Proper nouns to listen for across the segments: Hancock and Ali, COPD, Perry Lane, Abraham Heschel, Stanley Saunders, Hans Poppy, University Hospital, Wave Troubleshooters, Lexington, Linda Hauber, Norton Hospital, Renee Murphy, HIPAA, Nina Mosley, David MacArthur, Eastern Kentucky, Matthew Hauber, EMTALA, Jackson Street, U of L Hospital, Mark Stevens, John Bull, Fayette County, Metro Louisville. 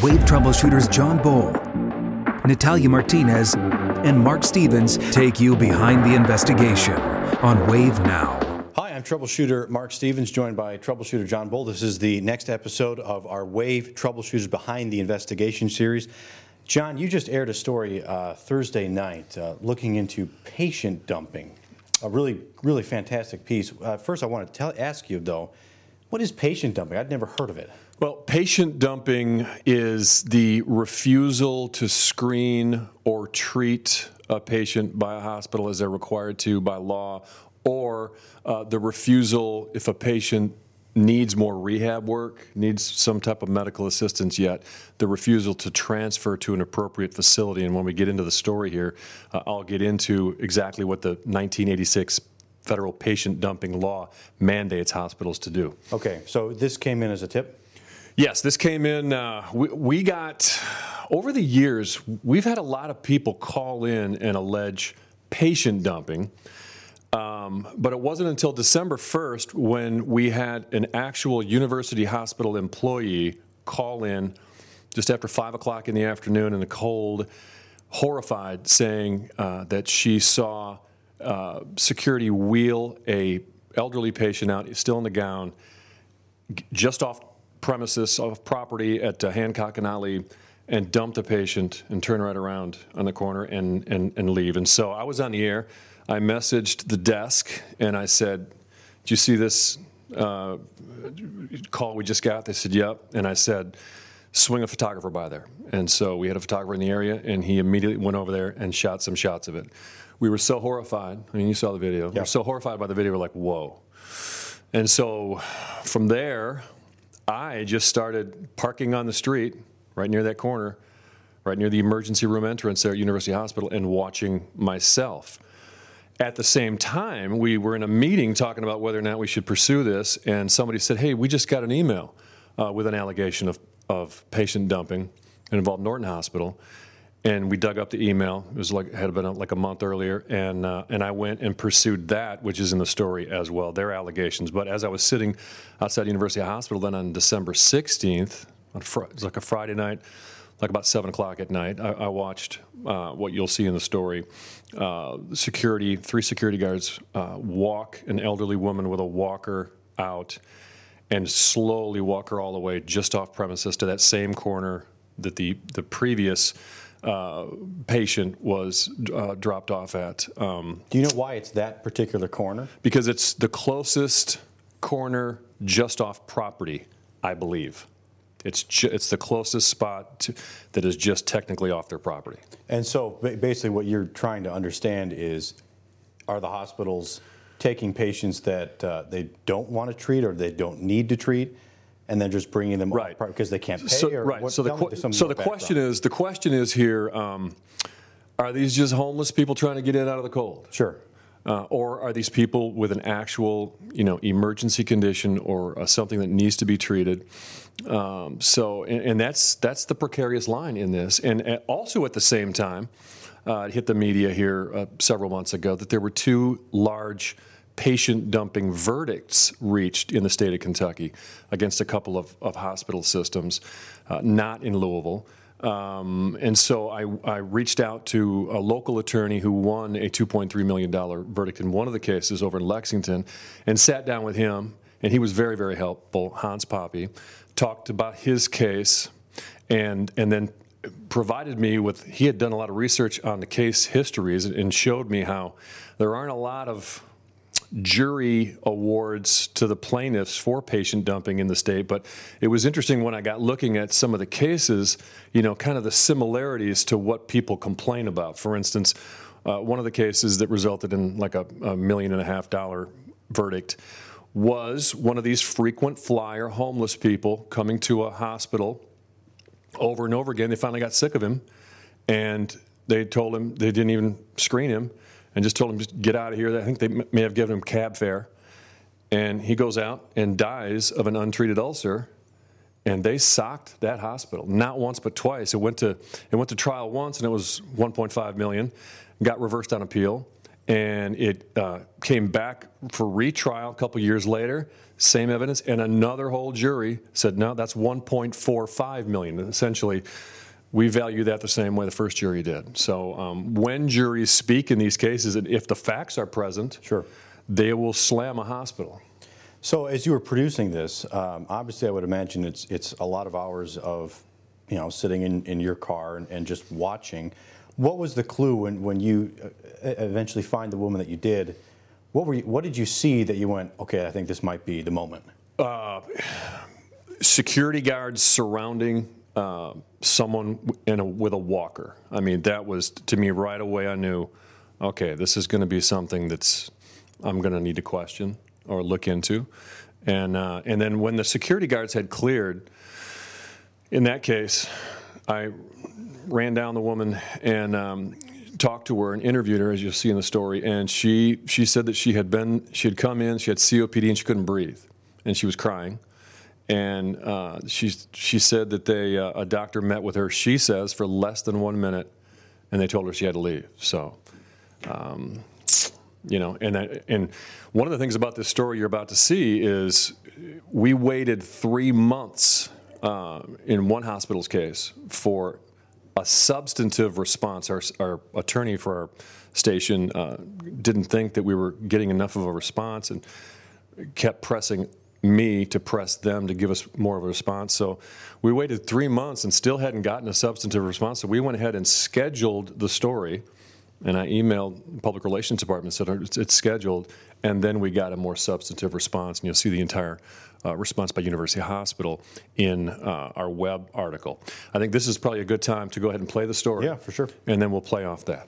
Wave Troubleshooters John Bull, Natalia Martinez, and Mark Stevens take you behind the investigation on Wave Now. Hi, I'm Troubleshooter Mark Stevens, joined by Troubleshooter John Bull. This is the next episode of our Wave Troubleshooters Behind the Investigation series. John, you just aired a story Thursday night looking into patient dumping. A really, really fantastic piece. First, I want to ask you, though, what is patient dumping? I'd never heard of it. Well, patient dumping is the refusal to screen or treat a patient by a hospital as they're required to by law, or the refusal if a patient needs more rehab work, needs some type of medical assistance yet, the refusal to transfer to an appropriate facility. And when we get into the story here, I'll get into exactly what the 1986 federal patient dumping law mandates hospitals to do. Okay, so this came in as a tip? Yes, this came in. We got, over the years, we've had a lot of people call in and allege patient dumping. But it wasn't until December 1st when we had an actual University Hospital employee call in just after 5 o'clock in the afternoon in the cold, horrified, saying that she saw security wheel a elderly patient out, still in the gown, just off premises, off property at Hancock and Ali, and dump the patient and turn right around on the corner and leave. And so I was on the air. I messaged the desk and I said, "Do you see this call we just got?" They said, "Yep." And I said, "Swing a photographer by there." And so we had a photographer in the area, and he immediately went over there and shot some shots of it. We were so horrified. I mean, you saw the video. Yep. We were so horrified by the video, we're like, whoa. And so from there, I just started parking on the street right near that corner, right near the emergency room entrance there at University Hospital, and watching myself. At the same time, we were in a meeting talking about whether or not we should pursue this, and somebody said, "Hey, we just got an email with an allegation of patient dumping that involved Norton Hospital," and we dug up the email. It was like had been like a month earlier, and I went and pursued that, which is in the story as well, their allegations. But as I was sitting outside University Hospital, then on December 16th, it was like a Friday night, like about 7 o'clock at night, I watched what you'll see in the story. Three security guards walk an elderly woman with a walker out and slowly walk her all the way just off premises to that same corner that the previous patient was dropped off at. Do you know why it's that particular corner? Because it's the closest corner just off property, I believe. It's the closest spot that is just technically off their property. And so basically what you're trying to understand is, are the hospitals taking patients that they don't want to treat or they don't need to treat, and then just bringing them right off because they can't pay? So the question is here, are these just homeless people trying to get in out of the cold? Sure. Or are these people with an actual, emergency condition or something that needs to be treated? So that's the precarious line in this. And also at the same time, it hit the media here several months ago that there were two large patient dumping verdicts reached in the state of Kentucky against a couple of hospital systems, not in Louisville. And so I reached out to a local attorney who won a $2.3 million verdict in one of the cases over in Lexington and sat down with him, and he was very, very helpful, Hans Poppy, talked about his case and then provided me with, he had done a lot of research on the case histories and showed me how there aren't a lot of jury awards to the plaintiffs for patient dumping in the state. But it was interesting when I got looking at some of the cases, kind of the similarities to what people complain about. For instance, one of the cases that resulted in like a $1.5 million verdict was one of these frequent flyer homeless people coming to a hospital over and over again. They finally got sick of him, and they told him they didn't even screen him. And just told him to get out of here. I think they may have given him cab fare. And he goes out and dies of an untreated ulcer. And they socked that hospital, not once but twice. It went to trial once, and it was $1.5 million. Got reversed on appeal. and it came back for retrial a couple years later, same evidence, and another whole jury said, no, that's $1.45 million. Essentially, we value that the same way the first jury did. So when juries speak in these cases, and if the facts are present, sure, they will slam a hospital. So as you were producing this, obviously I would imagine it's a lot of hours of, you know, sitting in your car and just watching. What was the clue when you eventually find the woman that you did? What did you see that you went, okay, I think this might be the moment? Security guards surrounding someone with a walker. I mean, that was, to me, right away I knew, okay, this is going to be something that's I'm going to need to question or look into. And then when the security guards had cleared, in that case, I ran down the woman and talked to her and interviewed her, as you'll see in the story, and she said that she had come in, she had COPD and she couldn't breathe and she was crying, and she said that a doctor met with her, she says, for less than 1 minute, and they told her she had to leave. So you know, and one of the things about this story you're about to see is we waited 3 months in one hospital's case for a substantive response. Our attorney for our station didn't think that we were getting enough of a response and kept pressing me to press them to give us more of a response. So we waited 3 months and still hadn't gotten a substantive response. So we went ahead and scheduled the story, and I emailed the public relations department and said it's scheduled, and then we got a more substantive response, and you'll see the entire response by University Hospital in our web article. I think this is probably a good time to go ahead and play the story. Yeah, for sure. And then we'll play off that.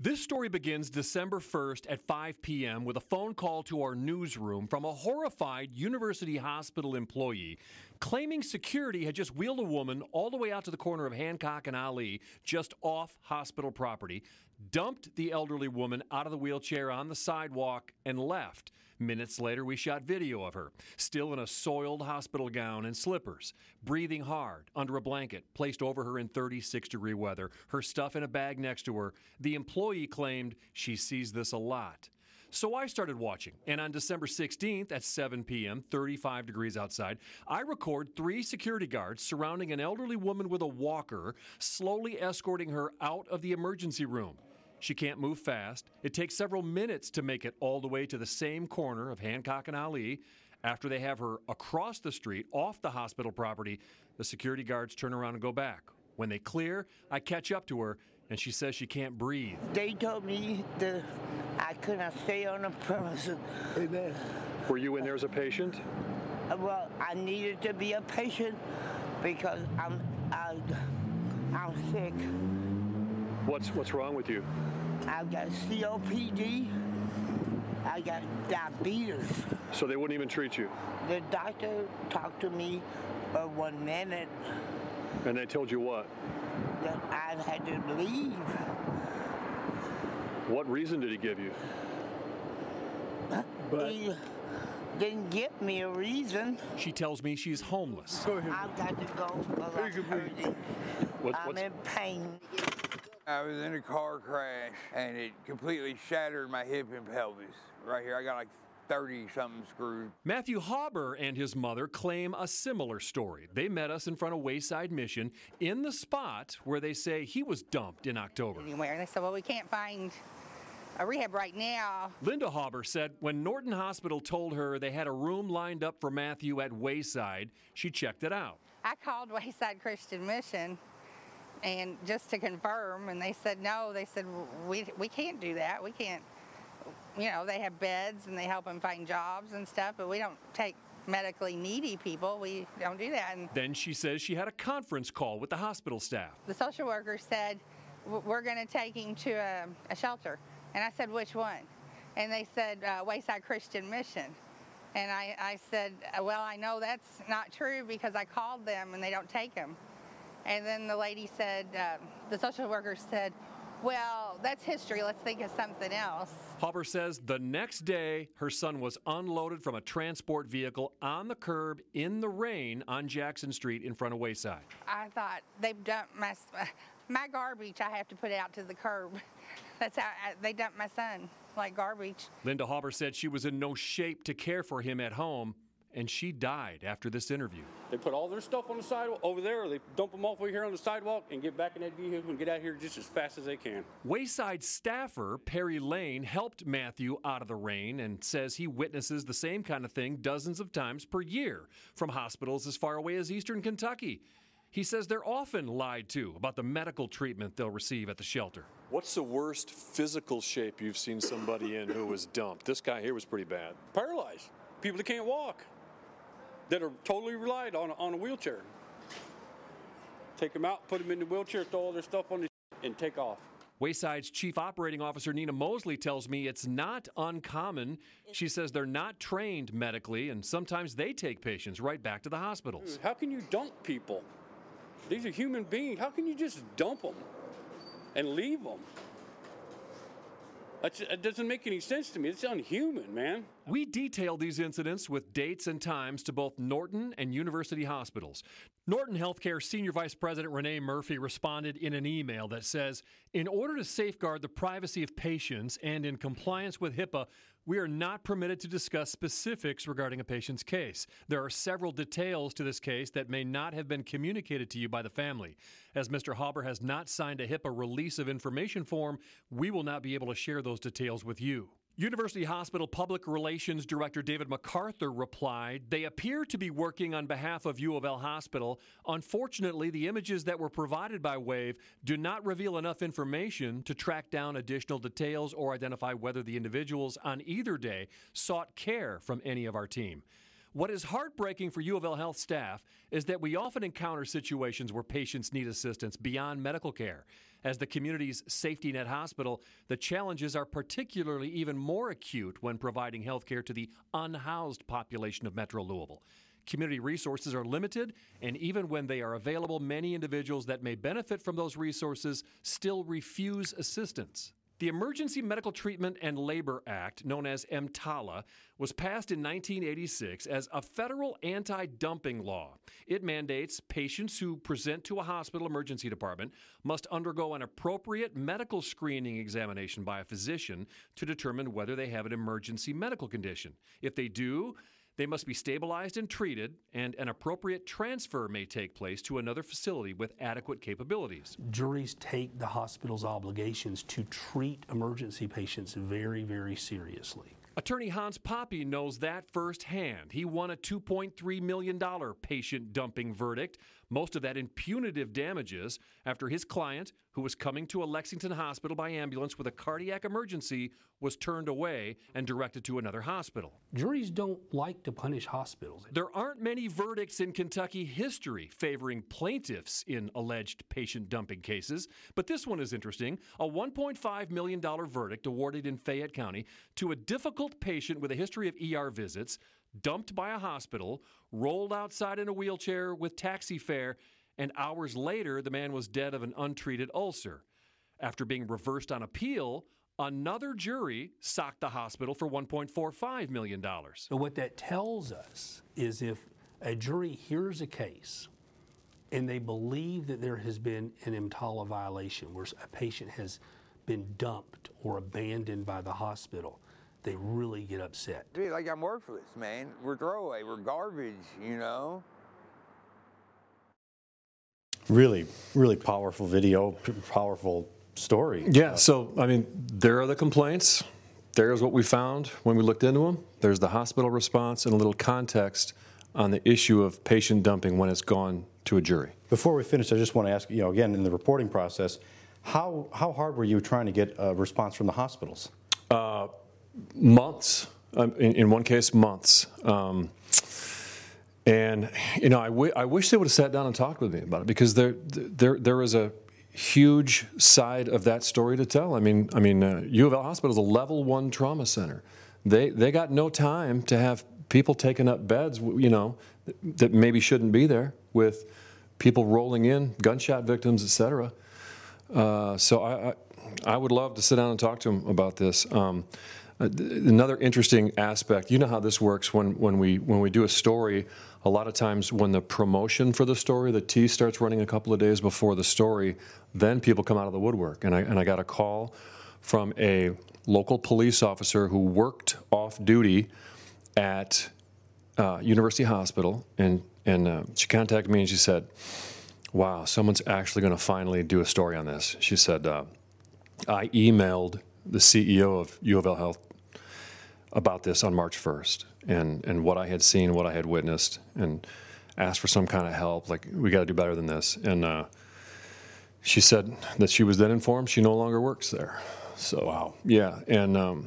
This story begins December 1st at 5 p.m. with a phone call to our newsroom from a horrified University Hospital employee claiming security had just wheeled a woman all the way out to the corner of Hancock and Ali, just off hospital property, dumped the elderly woman out of the wheelchair on the sidewalk, and left. Minutes later, we shot video of her, still in a soiled hospital gown and slippers, breathing hard under a blanket placed over her in 36-degree weather, her stuff in a bag next to her. The employee claimed she sees this a lot. So I started watching, and on December 16th at 7 p.m., 35 degrees outside, I record 3 security guards surrounding an elderly woman with a walker, slowly escorting her out of the emergency room. She can't move fast. It takes several minutes to make it all the way to the same corner of Hancock and Ali. After they have her across the street, off the hospital property, the security guards turn around and go back. When they clear, I catch up to her, and she says she can't breathe. They told me that I could not stay on the premises. Amen. Were you in there as a patient? Well, I needed to be a patient because I'm sick. What's wrong with you? I've got COPD. I got diabetes. So they wouldn't even treat you? The doctor talked to me for 1 minute. And they told you what? That I had to leave. What reason did he give you? He didn't give me a reason. She tells me she's homeless. Go ahead. I've got to go because I'm hurting. I'm in pain. I was in a car crash, and it completely shattered my hip and pelvis. Right here, I got like 30-something screws. Matthew Hauber and his mother claim a similar story. They met us in front of Wayside Mission in the spot where they say he was dumped in October. Anywhere. And they said, well, we can't find a rehab right now. Linda Hauber said when Norton Hospital told her they had a room lined up for Matthew at Wayside, she checked it out. I called Wayside Christian Mission. And just to confirm, and they said no. They said we can't do that. We can't. You know, they have beds and they help them find jobs and stuff, but we don't take medically needy people. We don't do that. And then she says she had a conference call with the hospital staff. The social worker said we're going to take him to a shelter, and I said which one? And they said Wayside Christian Mission. And I said, well, I know that's not true because I called them and they don't take him. And then the lady said, the social worker said, well, that's history. Let's think of something else. Hauber says the next day, her son was unloaded from a transport vehicle on the curb in the rain on Jackson Street in front of Wayside. I thought, they've dumped my garbage I have to put out to the curb. That's how they dumped my son, like garbage. Linda Hauber said she was in no shape to care for him at home, and she died after this interview. They put all their stuff on the sidewalk over there, or they dump them off over here on the sidewalk and get back in that vehicle and get out of here just as fast as they can. Wayside staffer Perry Lane helped Matthew out of the rain and says he witnesses the same kind of thing dozens of times per year from hospitals as far away as Eastern Kentucky. He says they're often lied to about the medical treatment they'll receive at the shelter. What's the worst physical shape you've seen somebody in who was dumped? This guy here was pretty bad. Paralyzed. People that can't walk, that are totally relied on a wheelchair. Take them out, put them in the wheelchair, throw all their stuff on the and take off. Wayside's Chief Operating Officer Nina Mosley tells me it's not uncommon. She says they're not trained medically, and sometimes they take patients right back to the hospitals. How can you dump people? These are human beings. How can you just dump them and leave them? It doesn't make any sense to me. It's unhuman, man. We detail these incidents with dates and times to both Norton and University Hospitals. Norton Healthcare Senior Vice President Renee Murphy responded in an email that says, in order to safeguard the privacy of patients and in compliance with HIPAA, we are not permitted to discuss specifics regarding a patient's case. There are several details to this case that may not have been communicated to you by the family. As Mr. Hauber has not signed a HIPAA release of information form, we will not be able to share those details with you. University Hospital Public Relations Director David MacArthur replied, they appear to be working on behalf of U of L Hospital. Unfortunately, the images that were provided by Wave do not reveal enough information to track down additional details or identify whether the individuals on either day sought care from any of our team. What is heartbreaking for U of L Health staff is that we often encounter situations where patients need assistance beyond medical care. As the community's safety net hospital, the challenges are particularly even more acute when providing health care to the unhoused population of Metro Louisville. Community resources are limited, and even when they are available, many individuals that may benefit from those resources still refuse assistance. The Emergency Medical Treatment and Labor Act, known as EMTALA, was passed in 1986 as a federal anti-dumping law. It mandates patients who present to a hospital emergency department must undergo an appropriate medical screening examination by a physician to determine whether they have an emergency medical condition. If they do, they must be stabilized and treated, and an appropriate transfer may take place to another facility with adequate capabilities. Juries take the hospital's obligations to treat emergency patients very, very seriously. Attorney Hans Poppy knows that firsthand. He won a $2.3 million patient dumping verdict, most of that in punitive damages, after his client, who was coming to a Lexington hospital by ambulance with a cardiac emergency, was turned away and directed to another hospital. Juries don't like to punish hospitals. There aren't many verdicts in Kentucky history favoring plaintiffs in alleged patient dumping cases, but this one is interesting. A $1.5 million verdict awarded in Fayette County to a difficult patient with a history of ER visits, dumped by a hospital, rolled outside in a wheelchair with taxi fare, and hours later, the man was dead of an untreated ulcer. After being reversed on appeal, another jury socked the hospital for $1.45 million. So what that tells us is if a jury hears a case and they believe that there has been an EMTALA violation where a patient has been dumped or abandoned by the hospital, they really get upset. Dude, like I'm worthless, man. We're throwaway, we're garbage, you know? Really, really powerful video, powerful story. Yeah, so, I mean, there are the complaints. There's what we found when we looked into them. There's the hospital response and a little context on the issue of patient dumping when it's gone to a jury. Before we finish, I just want to ask, you know, again, in the reporting process, how hard were you trying to get a response from the hospitals? Months. In one case, months. And, you know, I wish they would have sat down and talked with me about it, because there is a huge side of that story to tell. I mean, U of L Hospital is a level 1 trauma center. They got no time to have people taking up beds, you know, that maybe shouldn't be there, with people rolling in, gunshot victims, et cetera. So I would love to sit down and talk to them about this. Another interesting aspect, you know how this works when we do a story, a lot of times when the promotion for the story, the tease starts running a couple of days before the story, then people come out of the woodwork. And I got a call from a local police officer who worked off duty at University Hospital, and she contacted me and she said, wow, someone's actually going to finally do a story on this. She said, I emailed the CEO of U of L Health about this on March 1st and what I had seen, what I had witnessed, and asked for some kind of help, like, we got to do better than this. And she said that she was then informed she no longer works there. So, wow. Yeah, and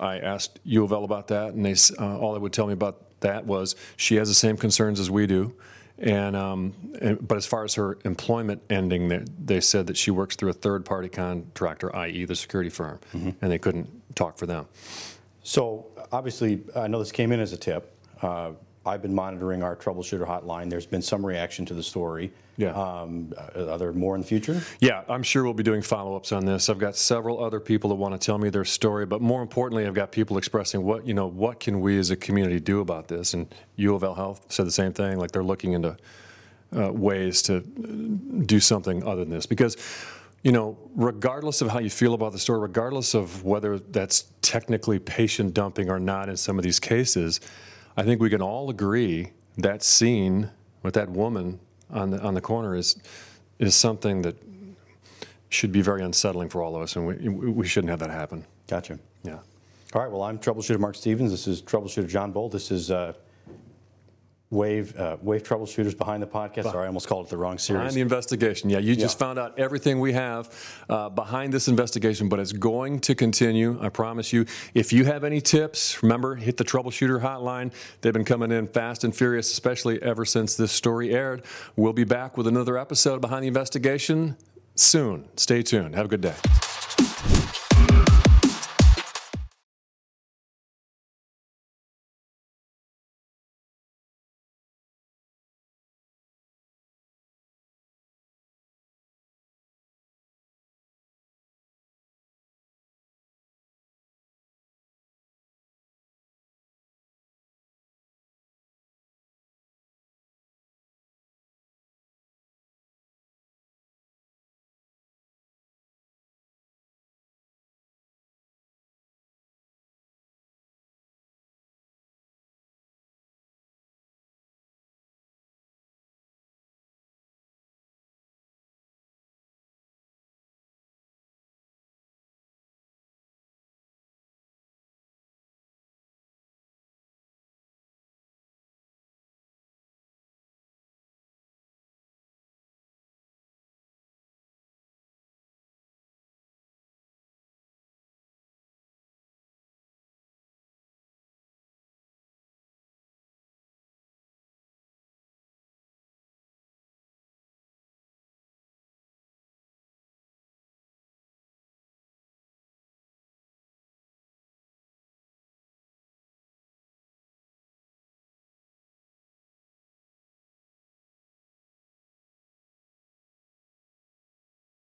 I asked U of L about that, and they all they would tell me about that was she has the same concerns as we do. But as far as her employment ending, they said that she works through a third-party contractor, i.e. the security firm, mm-hmm. and they couldn't talk for them. So obviously, I know this came in as a tip. I've been monitoring our troubleshooter hotline. There's been some reaction to the story. Yeah. Are there more in the future? Yeah, I'm sure we'll be doing follow-ups on this. I've got several other people that want to tell me their story, but more importantly, I've got people expressing what can we as a community do about this? And U of L Health said the same thing, like they're looking into ways to do something other than this. Because, regardless of how you feel about the story, regardless of whether that's technically patient dumping or not in some of these cases, I think we can all agree that scene with that woman on the corner is something that should be very unsettling for all of us, and we shouldn't have that happen. Gotcha. Yeah. All right. Well, I'm Troubleshooter Mark Stevens. This is Troubleshooter John Bull. This is Wave Troubleshooters Behind the Podcast. Sorry, I almost called it the wrong series. Behind the Investigation. Yeah, you just found out everything we have behind this investigation, but it's going to continue, I promise you. If you have any tips, remember, hit the Troubleshooter Hotline. They've been coming in fast and furious, especially ever since this story aired. We'll be back with another episode of Behind the Investigation soon. Stay tuned. Have a good day.